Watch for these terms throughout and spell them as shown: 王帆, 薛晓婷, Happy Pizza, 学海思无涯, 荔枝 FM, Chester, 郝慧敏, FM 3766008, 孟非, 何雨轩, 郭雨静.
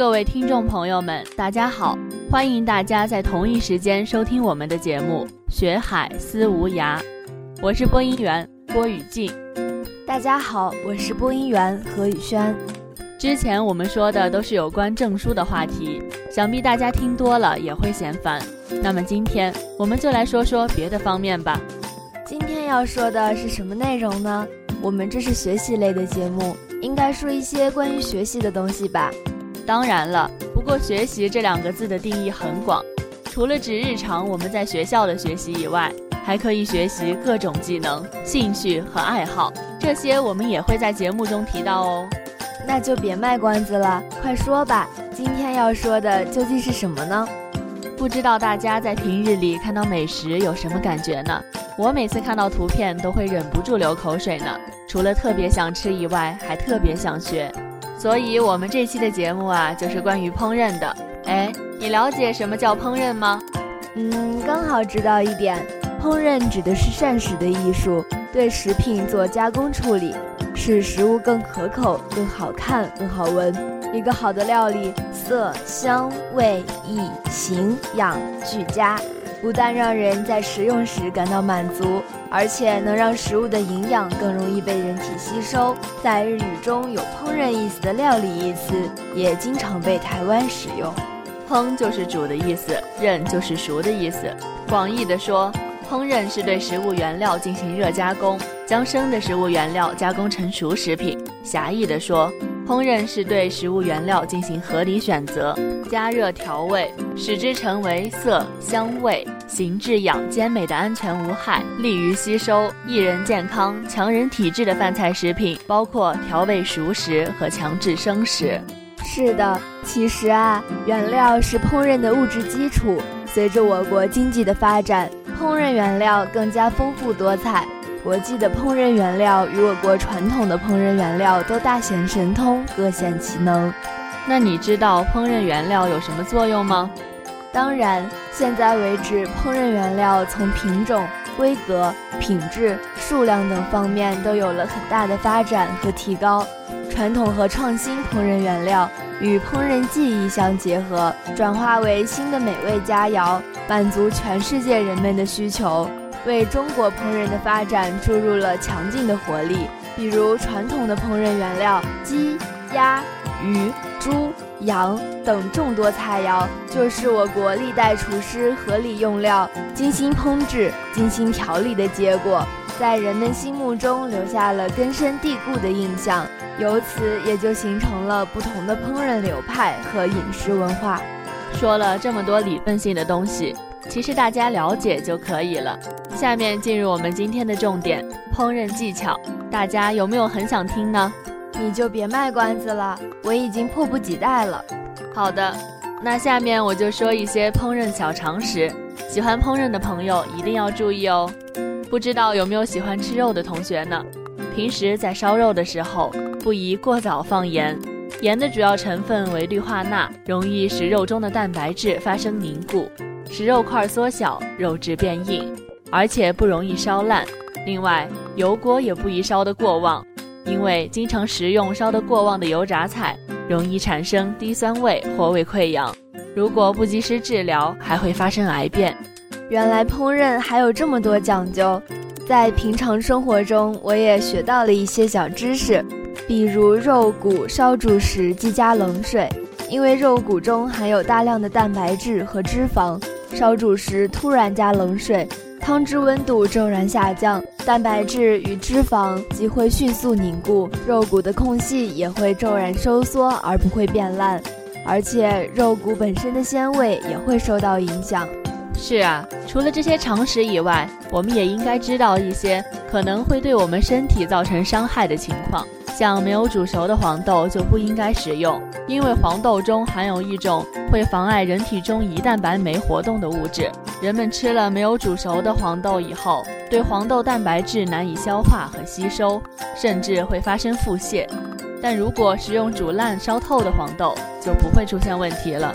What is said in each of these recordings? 各位听众朋友们，大家好！欢迎大家在同一时间收听我们的节目《学海思无涯》，我是播音员郭雨静。大家好，我是播音员何雨轩。之前我们说的都是有关证书的话题，想必大家听多了也会嫌烦。那么今天我们就来说说别的方面吧。今天要说的是什么内容呢？我们这是学习类的节目，应该说一些关于学习的东西吧。当然了，不过学习这两个字的定义很广，除了指日常我们在学校的学习以外，还可以学习各种技能、兴趣和爱好，这些我们也会在节目中提到哦。那就别卖关子了，快说吧，今天要说的究竟是什么呢？不知道大家在平日里看到美食有什么感觉呢？我每次看到图片都会忍不住流口水呢，除了特别想吃以外，还特别想学。所以我们这期的节目啊，就是关于烹饪的。哎，你了解什么叫烹饪吗？刚好知道一点，烹饪指的是膳食的艺术，对食品做加工处理，使食物更可口、更好看、更好闻。一个好的料理，色、香、味、意、形、养俱佳，不但让人在食用时感到满足，而且能让食物的营养更容易被人体吸收。在日语中有烹饪意思的料理一词也经常被台湾使用。烹就是煮的意思，饪就是熟的意思。广义的说，烹饪是对食物原料进行热加工，将生的食物原料加工成熟食品。狭义的说，烹饪是对食物原料进行合理选择，加热调味，使之成为色、香味、形质、养兼美的安全无害、利于吸收、益人健康、强人体质的饭菜食品，包括调味熟食和强制生食。是的，其实啊，原料是烹饪的物质基础。随着我国经济的发展，烹饪原料更加丰富多彩。国际的烹饪原料与我国传统的烹饪原料都大显神通，各显其能。那你知道烹饪原料有什么作用吗？当然，现在为止，烹饪原料从品种、规格、品质、数量等方面都有了很大的发展和提高。传统和创新烹饪原料与烹饪技艺相结合，转化为新的美味佳肴，满足全世界人们的需求，为中国烹饪的发展注入了强劲的活力。比如传统的烹饪原料鸡、鸭、鱼、猪、羊等众多菜肴，就是我国历代厨师合理用料、精心烹制、精心调理的结果，在人们心目中留下了根深蒂固的印象，由此也就形成了不同的烹饪流派和饮食文化。说了这么多理论性的东西，其实大家了解就可以了。下面进入我们今天的重点，烹饪技巧。大家有没有很想听呢？你就别卖关子了，我已经迫不及待了。好的，那下面我就说一些烹饪小常识，喜欢烹饪的朋友一定要注意哦。不知道有没有喜欢吃肉的同学呢？平时在烧肉的时候，不宜过早放盐，盐的主要成分为氯化钠，容易使肉中的蛋白质发生凝固，使肉块缩小，肉质变硬，而且不容易烧烂。另外，油锅也不宜烧得过旺，因为经常食用烧得过旺的油炸菜，容易产生低酸胃或胃溃疡，如果不及时治疗，还会发生癌变。原来烹饪还有这么多讲究，在平常生活中我也学到了一些小知识，比如肉骨烧煮时忌加冷水，因为肉骨中含有大量的蛋白质和脂肪，烧煮时突然加冷水，汤汁温度骤然下降，蛋白质与脂肪即会迅速凝固，肉骨的空隙也会骤然收缩而不会变烂，而且肉骨本身的鲜味也会受到影响。是啊，除了这些常识以外，我们也应该知道一些可能会对我们身体造成伤害的情况，像没有煮熟的黄豆就不应该食用，因为黄豆中含有一种会妨碍人体中胰蛋白酶活动的物质，人们吃了没有煮熟的黄豆以后，对黄豆蛋白质难以消化和吸收，甚至会发生腹泻。但如果食用煮烂烧透的黄豆，就不会出现问题了。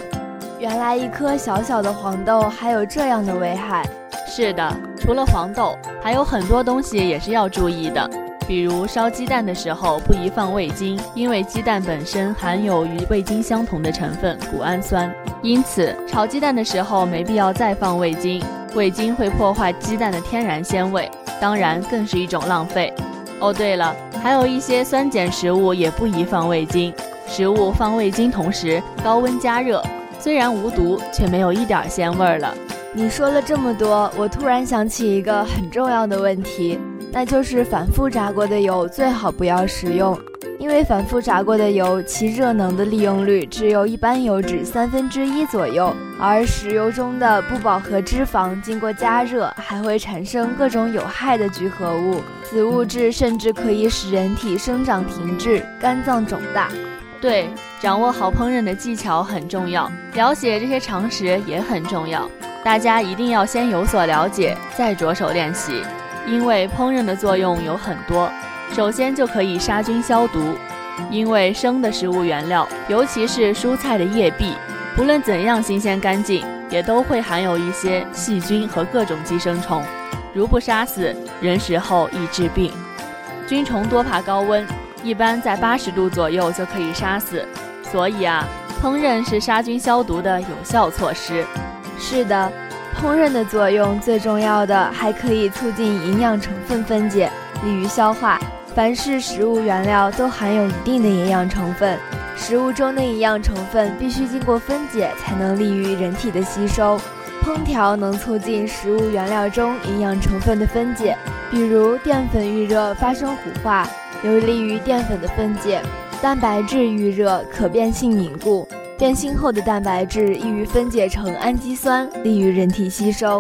原来一颗小小的黄豆还有这样的危害。是的，除了黄豆，还有很多东西也是要注意的。比如烧鸡蛋的时候不宜放味精，因为鸡蛋本身含有与味精相同的成分谷氨酸，因此炒鸡蛋的时候没必要再放味精，味精会破坏鸡蛋的天然鲜味，当然更是一种浪费。哦对了，还有一些酸碱食物也不宜放味精，食物放味精同时高温加热，虽然无毒却没有一点鲜味了。你说了这么多，我突然想起一个很重要的问题，那就是反复炸过的油最好不要食用，因为反复炸过的油其热能的利用率只有一般油脂1/3左右，而食油中的不饱和脂肪经过加热还会产生各种有害的聚合物，此物质甚至可以使人体生长停滞、肝脏肿大。对，掌握好烹饪的技巧很重要，了解这些常识也很重要，大家一定要先有所了解再着手练习，因为烹饪的作用有很多。首先就可以杀菌消毒，因为生的食物原料，尤其是蔬菜的叶壁，不论怎样新鲜干净，也都会含有一些细菌和各种寄生虫，如不杀死，人食后易致病。菌虫多怕高温，一般在80度左右就可以杀死，所以啊，烹饪是杀菌消毒的有效措施。是的，烹饪的作用最重要的还可以促进营养成分分解，利于消化。凡是食物原料都含有一定的营养成分，食物中的营养成分必须经过分解才能利于人体的吸收。烹调能促进食物原料中营养成分的分解，比如淀粉预热发生糊化，有利于淀粉的分解；蛋白质预热可变性凝固，变性后的蛋白质易于分解成氨基酸，利于人体吸收；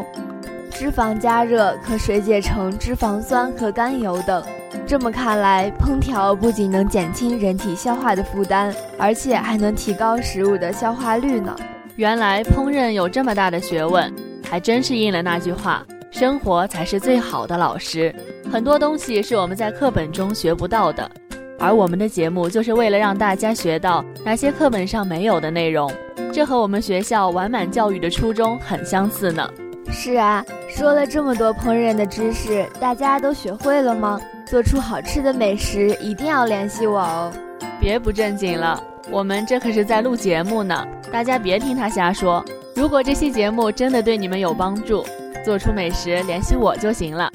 脂肪加热可水解成脂肪酸和甘油等。这么看来，烹调不仅能减轻人体消化的负担，而且还能提高食物的消化率呢。原来烹饪有这么大的学问，还真是应了那句话，生活才是最好的老师。很多东西是我们在课本中学不到的，而我们的节目就是为了让大家学到哪些课本上没有的内容，这和我们学校完满教育的初衷很相似呢。是啊，说了这么多烹饪的知识，大家都学会了吗？做出好吃的美食一定要联系我哦。别不正经了，我们这可是在录节目呢，大家别听他瞎说。如果这期节目真的对你们有帮助，做出美食联系我就行了。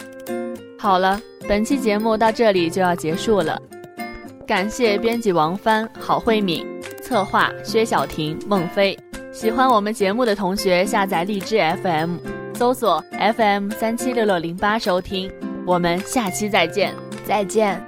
好了，本期节目到这里就要结束了，感谢编辑王帆、郝慧敏，策划薛晓婷、孟非。喜欢我们节目的同学下载荔枝 FM， 搜索 FM 3766008收听。我们下期再见。再见。